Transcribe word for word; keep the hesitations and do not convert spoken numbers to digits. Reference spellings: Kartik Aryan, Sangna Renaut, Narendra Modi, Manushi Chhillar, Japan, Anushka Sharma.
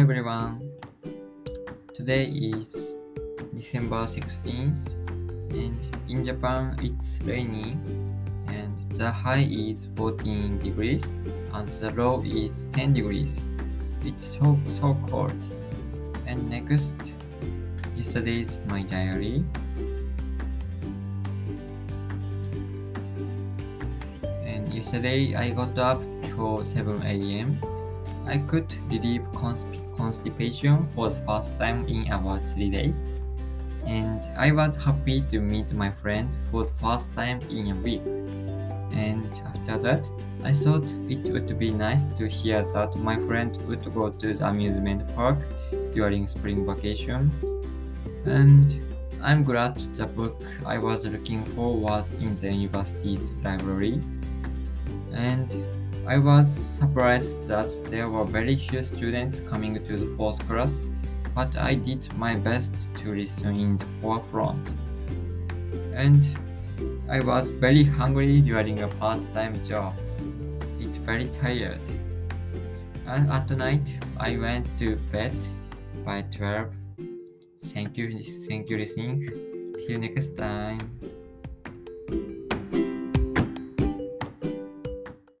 Hello everyone. Today is December sixteenth, and in Japan it's rainy, and the high is fourteen degrees, and the low is ten degrees. It's so so cold. And next, yesterday's my diary. And yesterday I got up before seven a m I could relieve constipation for the first time in about three days, and I was happy to meet my friend for the first time in a week. And after that, I thought it would be nice to hear that my friend would go to the amusement park during spring vacation. And I'm glad the book I was looking for was in the university's library. And I was surprised that there were very few students coming to the fourth class, but I did my best to listen in the forefront. And I was very hungry during a part-time job. It's very tired. And at night, I went to bed by twelve. Thank you, thank you listening. See you next time.